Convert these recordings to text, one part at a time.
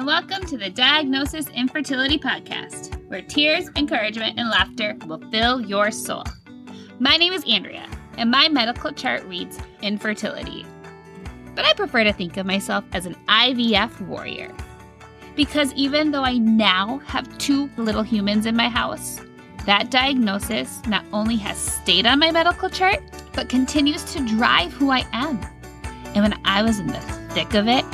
and welcome to the Diagnosis Infertility Podcast, where tears, encouragement, and laughter will fill your soul. My name is Andrea, and my medical chart reads infertility. But I prefer to think of myself as an IVF warrior, because even though I now have two little humans in my house, that diagnosis not only has stayed on my medical chart, but continues to drive who I am. And when I was in the thick of it,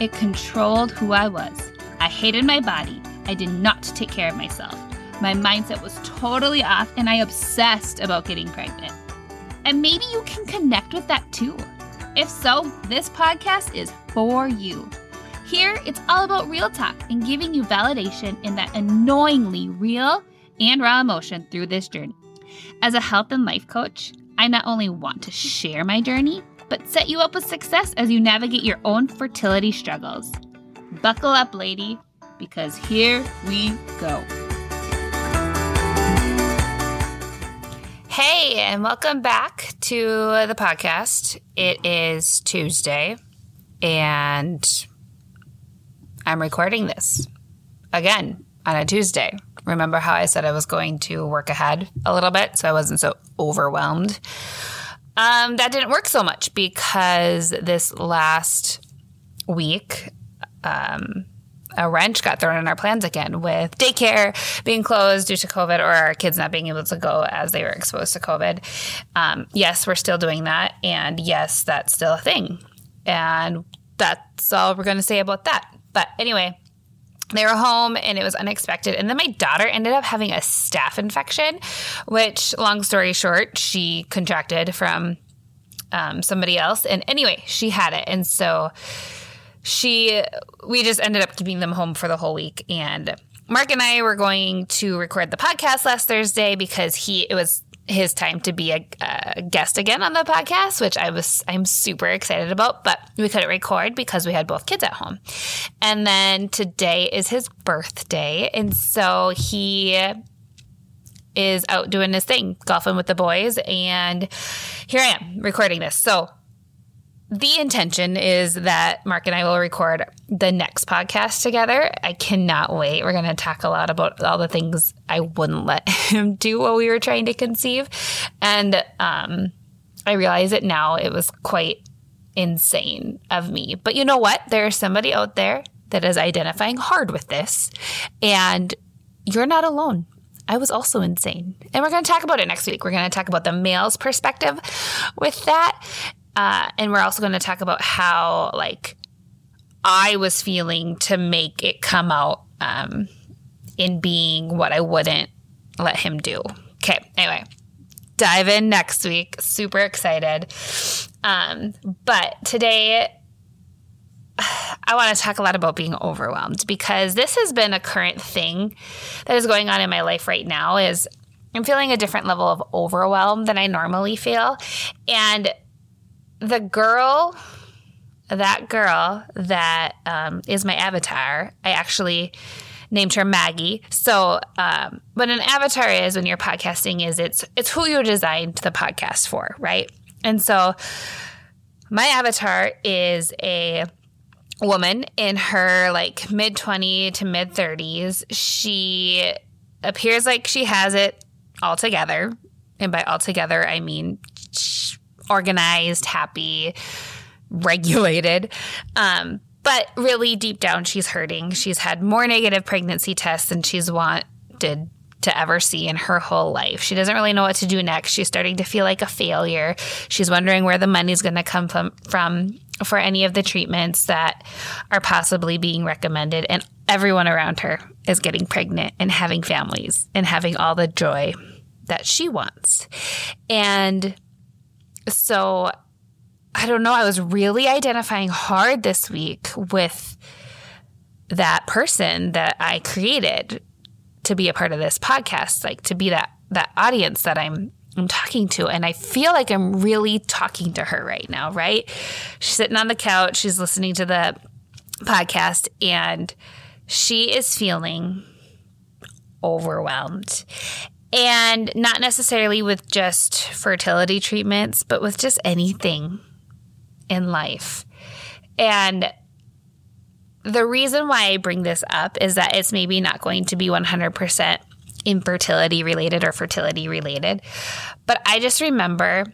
it controlled who I was. I hated my body. I did not take care of myself. My mindset was totally off, and I obsessed about getting pregnant. And maybe you can connect with that too. If so, this podcast is for you. Here, it's all about real talk and giving you validation in that annoyingly real and raw emotion through this journey. As a health and life coach, I not only want to share my journey, but set you up with success as you navigate your own fertility struggles. Buckle up, lady, because here we go. Hey, and welcome back to the podcast. It is Tuesday, and I'm recording this again on a Tuesday. Remember how I said I was going to work ahead a little bit so I wasn't so overwhelmed? That didn't work so much because this last week, a wrench got thrown in our plans again with daycare being closed due to COVID or our kids not being able to go as they were exposed to COVID. Yes, we're still doing that. And yes, that's still a thing. And that's all we're going to say about that. But anyway, they were home and it was unexpected. And then my daughter ended up having a staph infection, which, long story short, she contracted from somebody else. And anyway, she had it. And so we just ended up keeping them home for the whole week. And Mark and I were going to record the podcast last Thursday because it was his time to be a guest again on the podcast, which I'm super excited about, but we couldn't record because we had both kids at home. And then today is his birthday, and so he is out doing his thing, golfing with the boys, and here I am recording this. So the intention is that Mark and I will record the next podcast together. I cannot wait. We're going to talk a lot about all the things I wouldn't let him do while we were trying to conceive. And I realize it now. It was quite insane of me. But you know what? There's somebody out there that is identifying hard with this. And you're not alone. I was also insane. And we're going to talk about it next week. We're going to talk about the male's perspective with that. And we're also going to talk about how, like, I was feeling to make it come out in being what I wouldn't let him do. Okay, anyway, dive in next week. Super excited. But today I want to talk a lot about being overwhelmed because this has been a current thing that is going on in my life right now is I'm feeling a different level of overwhelm than I normally feel. And that girl that is my avatar, I actually named her Maggie. So what an avatar is when you're podcasting is it's who you designed the podcast for, right? And so my avatar is a woman in her like mid-20 to mid-30s. She appears like she has it all together. And by all together, I mean organized, happy, regulated. But really deep down, she's hurting. She's had more negative pregnancy tests than she's wanted to ever see in her whole life. She doesn't really know what to do next. She's starting to feel like a failure. She's wondering where the money's going to come from for any of the treatments that are possibly being recommended. And everyone around her is getting pregnant and having families and having all the joy that she wants. And so, I don't know, I was really identifying hard this week with that person that I created to be a part of this podcast, like to be that audience that I'm talking to. And I feel like I'm really talking to her right now, right? She's sitting on the couch, she's listening to the podcast, and she is feeling overwhelmed. And not necessarily with just fertility treatments, but with just anything in life. And The reason why I bring this up is that it's maybe not going to be 100% infertility related or fertility related, but I just remember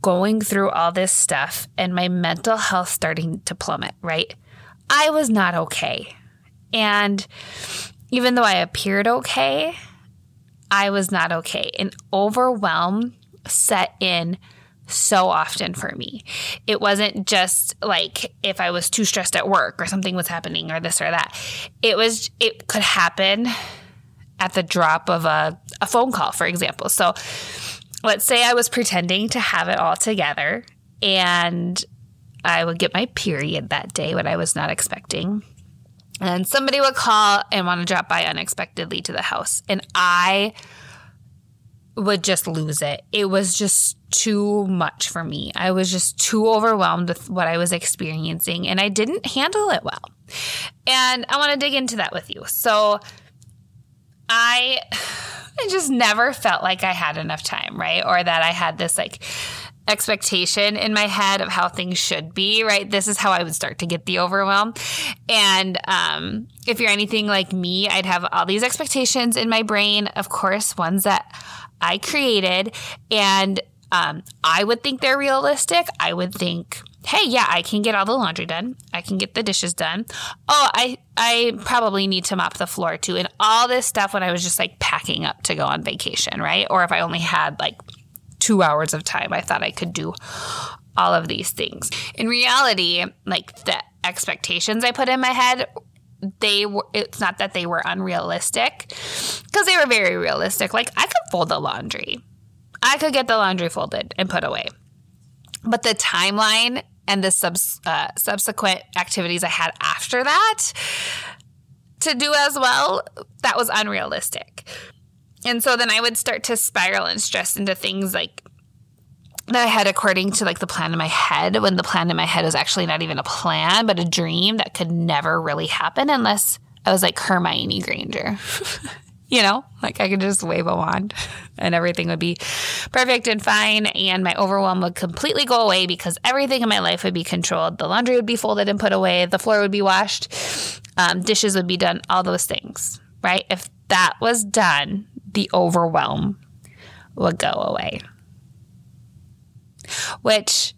going through all this stuff and my mental health starting to plummet, right? I was not okay. And even though I appeared okay, I was not okay. And overwhelm set in so often for me. It wasn't just like if I was too stressed at work or something was happening or this or that. It could happen at the drop of a phone call, for example. So let's say I was pretending to have it all together and I would get my period that day when I was not expecting. And somebody would call and want to drop by unexpectedly to the house. And I would just lose it. It was just too much for me. I was just too overwhelmed with what I was experiencing, and I didn't handle it well. And I want to dig into that with you. So I just never felt like I had enough time, right? Or that I had this like expectation in my head of how things should be, right? This is how I would start to get the overwhelm. And if you're anything like me, I'd have all these expectations in my brain, of course, ones that I created. And I would think they're realistic. I would think, hey, yeah, I can get all the laundry done. I can get the dishes done. Oh, I probably need to mop the floor too. And all this stuff when I was just like packing up to go on vacation, right? Or if I only had like 2 hours of time, I thought I could do all of these things. In reality, like the expectations I put in my head, it's not that they were unrealistic, because they were very realistic. Like I could fold the laundry. I could get the laundry folded and put away. But the timeline and the subsequent activities I had after that to do as well, that was unrealistic. And so then I would start to spiral and stress into things like that I had according to like the plan in my head, when the plan in my head was actually not even a plan, but a dream that could never really happen unless I was like Hermione Granger. You know, like I could just wave a wand and everything would be perfect and fine. And my overwhelm would completely go away because everything in my life would be controlled. The laundry would be folded and put away. The floor would be washed. Dishes would be done. All those things, right? If that was done, the overwhelm would go away. Which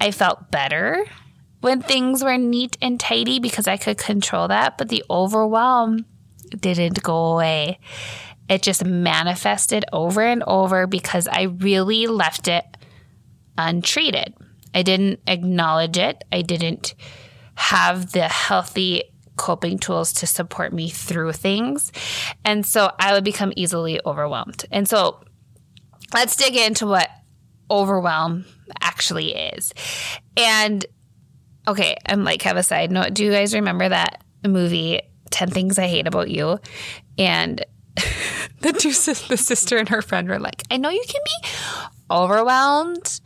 I felt better when things were neat and tidy because I could control that. But the overwhelm didn't go away. It just manifested over and over because I really left it untreated. I didn't acknowledge it. I didn't have the healthy coping tools to support me through things. And so I would become easily overwhelmed. And so let's dig into what overwhelm actually is. And okay, I'm like, have a side note. Do you guys remember that movie, 10 Things I Hate About You? And the sister and her friend were like, I know you can be overwhelmed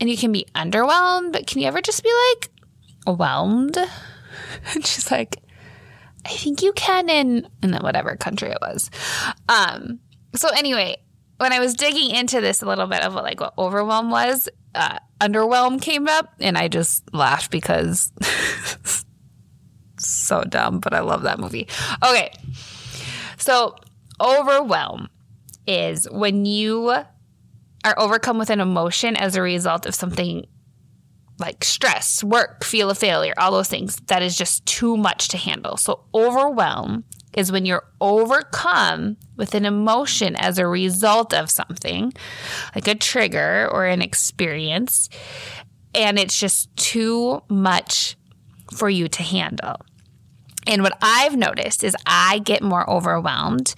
and you can be underwhelmed, but can you ever just be like whelmed? And she's like, I think you can in whatever country it was. So anyway, when I was digging into this a little bit of what overwhelm was, underwhelm came up and I just laughed because so dumb, but I love that movie. Okay. So overwhelm is when you are overcome with an emotion as a result of something like stress, work, feel of failure, all those things. That is just too much to handle. So overwhelm is when you're overcome with an emotion as a result of something, like a trigger or an experience, and it's just too much for you to handle. And what I've noticed is I get more overwhelmed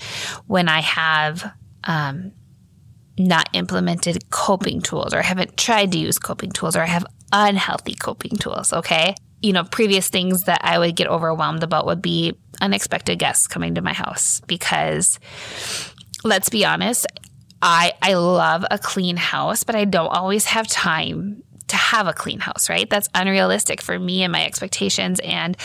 when I have not implemented coping tools or haven't tried to use coping tools or I have unhealthy coping tools, okay? You know, previous things that I would get overwhelmed about would be unexpected guests coming to my house because, let's be honest, I love a clean house, but I don't always have time to have a clean house, right? That's unrealistic for me and my expectations and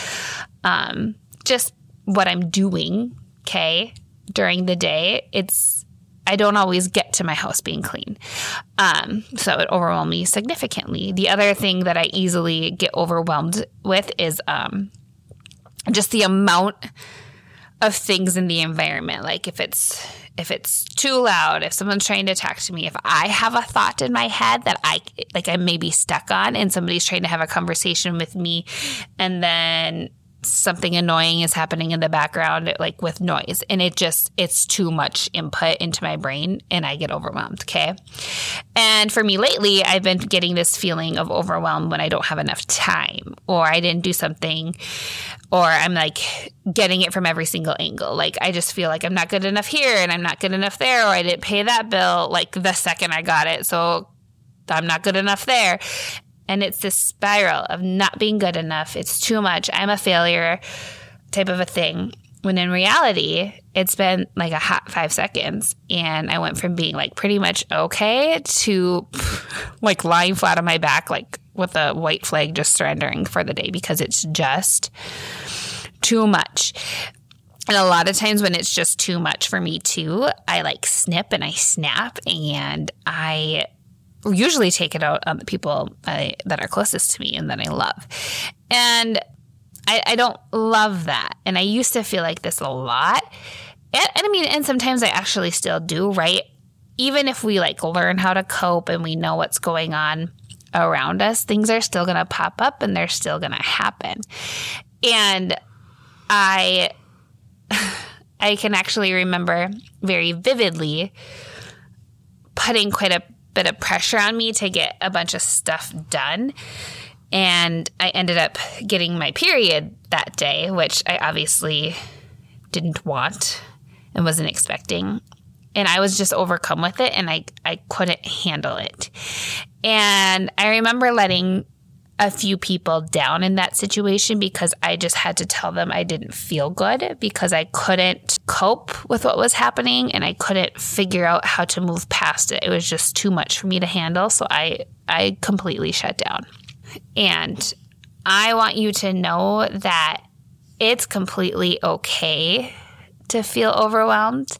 just what I'm doing, okay, during the day. I don't always get to my house being clean. So it overwhelmed me significantly. The other thing that I easily get overwhelmed with is just the amount of things in the environment. Like if it's too loud, if someone's trying to talk to me, if I have a thought in my head that I may be stuck on and somebody's trying to have a conversation with me and then something annoying is happening in the background, like with noise, and it's too much input into my brain and I get overwhelmed. Okay. And for me lately, I've been getting this feeling of overwhelm when I don't have enough time or I didn't do something, or I'm like getting it from every single angle. Like I just feel like I'm not good enough here and I'm not good enough there, or I didn't pay that bill like the second I got it, so I'm not good enough there. And it's this spiral of not being good enough. It's too much. I'm a failure type of a thing. When in reality, it's been like a hot 5 seconds. And I went from being like pretty much okay to like lying flat on my back, like with a white flag, just surrendering for the day because it's just too much. And a lot of times when it's just too much for me too, I like snip and I snap, and I usually take it out on the people that are closest to me and that I love. And I don't love that. And I used to feel like this a lot. And sometimes I actually still do, right? Even if we like learn how to cope and we know what's going on around us, things are still going to pop up and they're still going to happen. And I can actually remember very vividly putting quite a bit of pressure on me to get a bunch of stuff done. And I ended up getting my period that day, which I obviously didn't want and wasn't expecting. And I was just overcome with it, and I couldn't handle it. And I remember letting a few people down in that situation because I just had to tell them I didn't feel good because I couldn't cope with what was happening and I couldn't figure out how to move past it. It was just too much for me to handle. So I completely shut down. And I want you to know that it's completely okay to feel overwhelmed.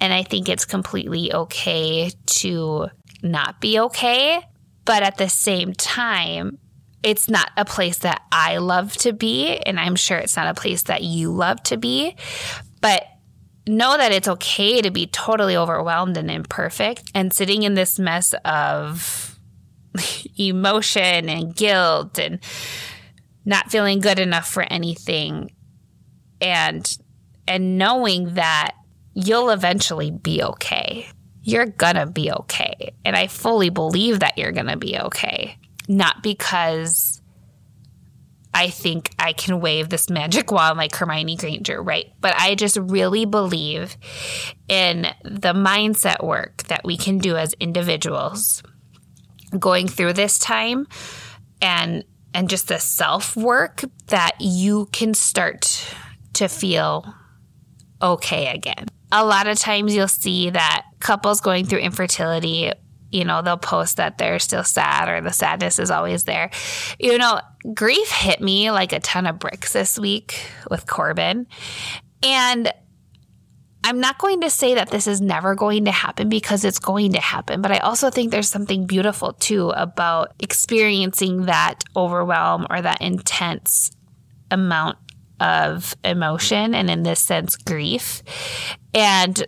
And I think it's completely okay to not be okay. But at the same time, it's not a place that I love to be, and I'm sure it's not a place that you love to be. But know that it's okay to be totally overwhelmed and imperfect and sitting in this mess of emotion and guilt and not feeling good enough for anything, and knowing that you'll eventually be okay. You're gonna be okay. And I fully believe that you're gonna be okay. Not because I think I can wave this magic wand like Hermione Granger, right? But I just really believe in the mindset work that we can do as individuals going through this time, and just the self-work that you can start to feel okay again. A lot of times you'll see that couples going through infertility, you know, they'll post that they're still sad, or the sadness is always there. You know, grief hit me like a ton of bricks this week with Corbin. And I'm not going to say that this is never going to happen, because it's going to happen. But I also think there's something beautiful too about experiencing that overwhelm or that intense amount of emotion, and in this sense, grief, and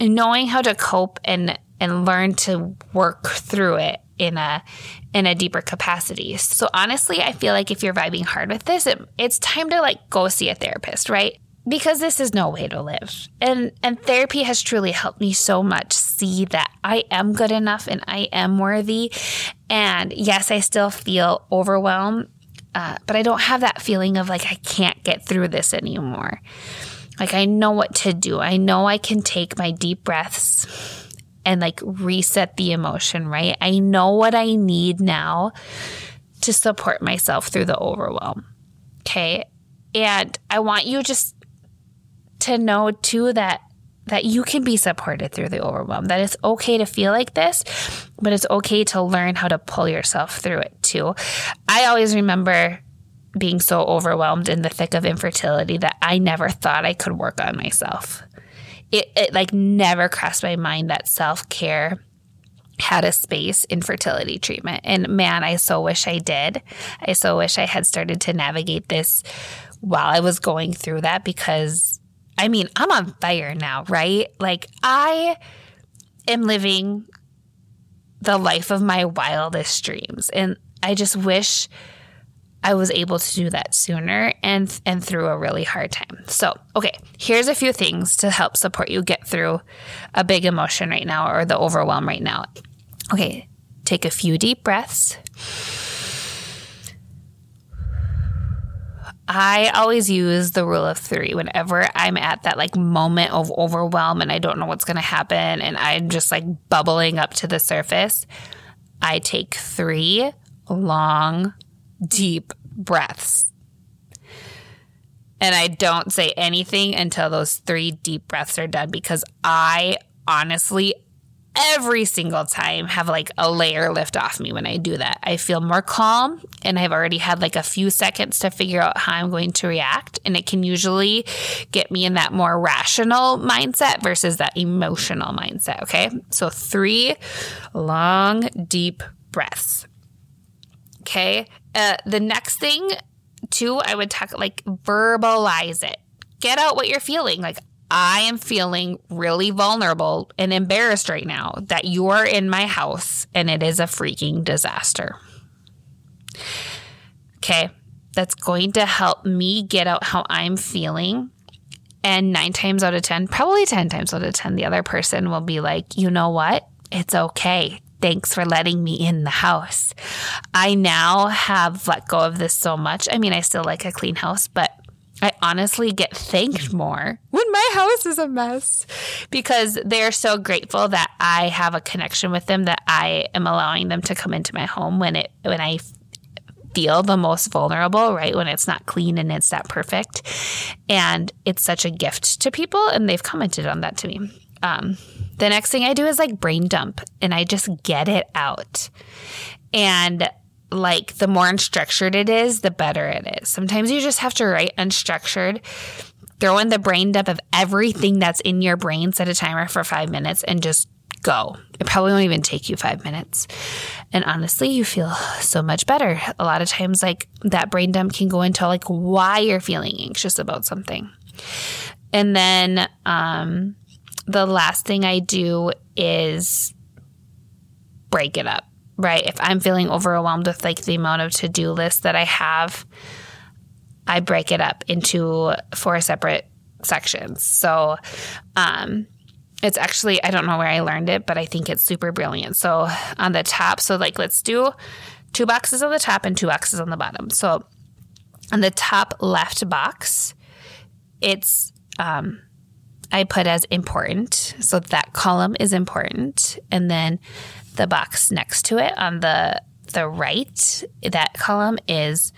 knowing how to cope and learn to work through it in a deeper capacity. So honestly, I feel like if you're vibing hard with this, it's time to like go see a therapist, right? Because this is no way to live. And therapy has truly helped me so much see that I am good enough and I am worthy. And yes, I still feel overwhelmed, but I don't have that feeling of like I can't get through this anymore. Like I know what to do. I know I can take my deep breaths and like reset the emotion, right? I know what I need now to support myself through the overwhelm, okay? And I want you just to know too that you can be supported through the overwhelm, that it's okay to feel like this, but it's okay to learn how to pull yourself through it too. I always remember being so overwhelmed in the thick of infertility that I never thought I could work on myself. it like never crossed my mind that self-care had a space in fertility treatment. And man, I so wish I did. I so wish I had started to navigate this while I was going through that, because I mean, I'm on fire now, right? Like, I am living the life of my wildest dreams. And I just wish I was able to do that sooner and through a really hard time. So, okay, here's a few things to help support you get through a big emotion right now or the overwhelm right now. Okay, take a few deep breaths. I always use the rule of three whenever I'm at that like moment of overwhelm and I don't know what's going to happen and I'm just like bubbling up to the surface. I take three long, deep breaths. And I don't say anything until those three deep breaths are done, because I honestly every single time have like a layer lift off me when I do that. I feel more calm, and I've already had like a few seconds to figure out how I'm going to react. And it can usually get me in that more rational mindset versus that emotional mindset. Okay. So three long, deep breaths. Okay. The next thing too, I would talk like verbalize it. Get out what you're feeling. Like, I am feeling really vulnerable and embarrassed right now that you're in my house and it is a freaking disaster. Okay, that's going to help me get out how I'm feeling. And 9 times out of 10, probably 10 times out of 10, the other person will be like, you know what? It's okay. Thanks for letting me in the house. I now have let go of this so much. I mean, I still like a clean house, but I honestly get thanked more when my house is a mess, because they're so grateful that I have a connection with them, that I am allowing them to come into my home when I feel the most vulnerable, right? When it's not clean and it's not perfect. And it's such a gift to people, and they've commented on that to me. The next thing I do is like brain dump, and I just get it out. And like, the more unstructured it is, the better it is. Sometimes you just have to write unstructured, throw in the brain dump of everything that's in your brain, set a timer for 5 minutes, and just go. It probably won't even take you 5 minutes. And honestly, you feel so much better. A lot of times, like, that brain dump can go into like why you're feeling anxious about something. And then the last thing I do is break it up. Right. If I'm feeling overwhelmed with like the amount of to-do lists that I have, I break it up into 4 separate sections. So it's actually, I don't know where I learned it, but I think it's super brilliant. So on the top, so like, let's do 2 boxes on the top and 2 boxes on the bottom. So on the top left box, it's I put as important. So that column is important. And then the box next to it on the right, that column is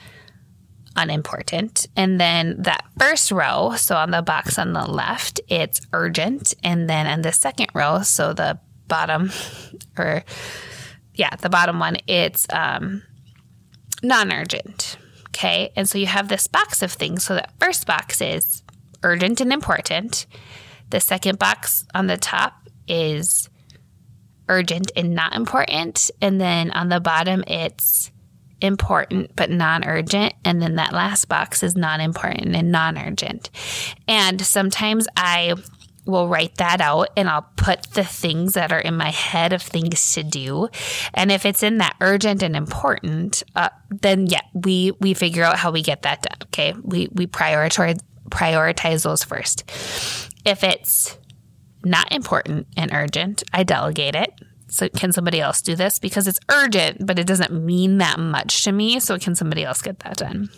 unimportant. And then that first row, so on the box on the left, it's urgent. And then on the second row, so the bottom or the bottom one, it's non-urgent. Okay. And so you have this box of things. So that first box is urgent and important. The second box on the top is urgent and not important. And then on the bottom, it's important but non-urgent. And then that last box is non-important and non-urgent. And sometimes I will write that out and I'll put the things that are in my head of things to do. And if it's in that urgent and important, then yeah, we figure out how we get that done. Okay. We prioritize those first. If it's not important and urgent, I delegate it. So can somebody else do this? Because it's urgent, but it doesn't mean that much to me. So can somebody else get that done?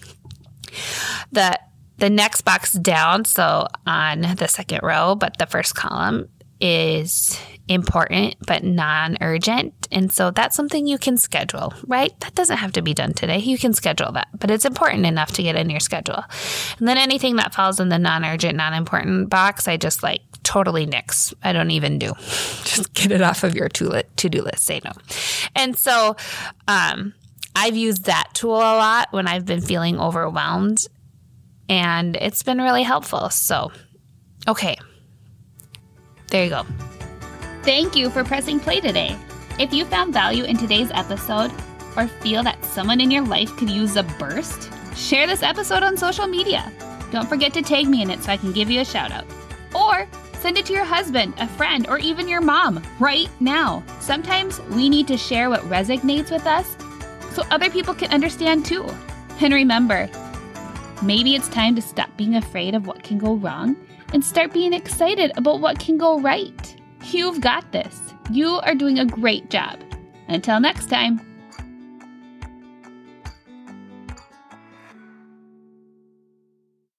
The next box down, so on the second row, but the first column is important but non-urgent. And so that's something you can schedule, right? That doesn't have to be done today. You can schedule that, but it's important enough to get in your schedule. And then anything that falls in the non-urgent, non-important box, I just like totally nix. I don't even do. Just get it off of your to-do list. Say no. And so I've used that tool a lot when I've been feeling overwhelmed, and it's been really helpful. So, okay. There you go. Thank you for pressing play today. If you found value in today's episode or feel that someone in your life could use a burst, share this episode on social media. Don't forget to tag me in it so I can give you a shout out. Or send it to your husband, a friend, or even your mom right now. Sometimes we need to share what resonates with us so other people can understand too. And remember, maybe it's time to stop being afraid of what can go wrong and start being excited about what can go right. You've got this. You are doing a great job. Until next time.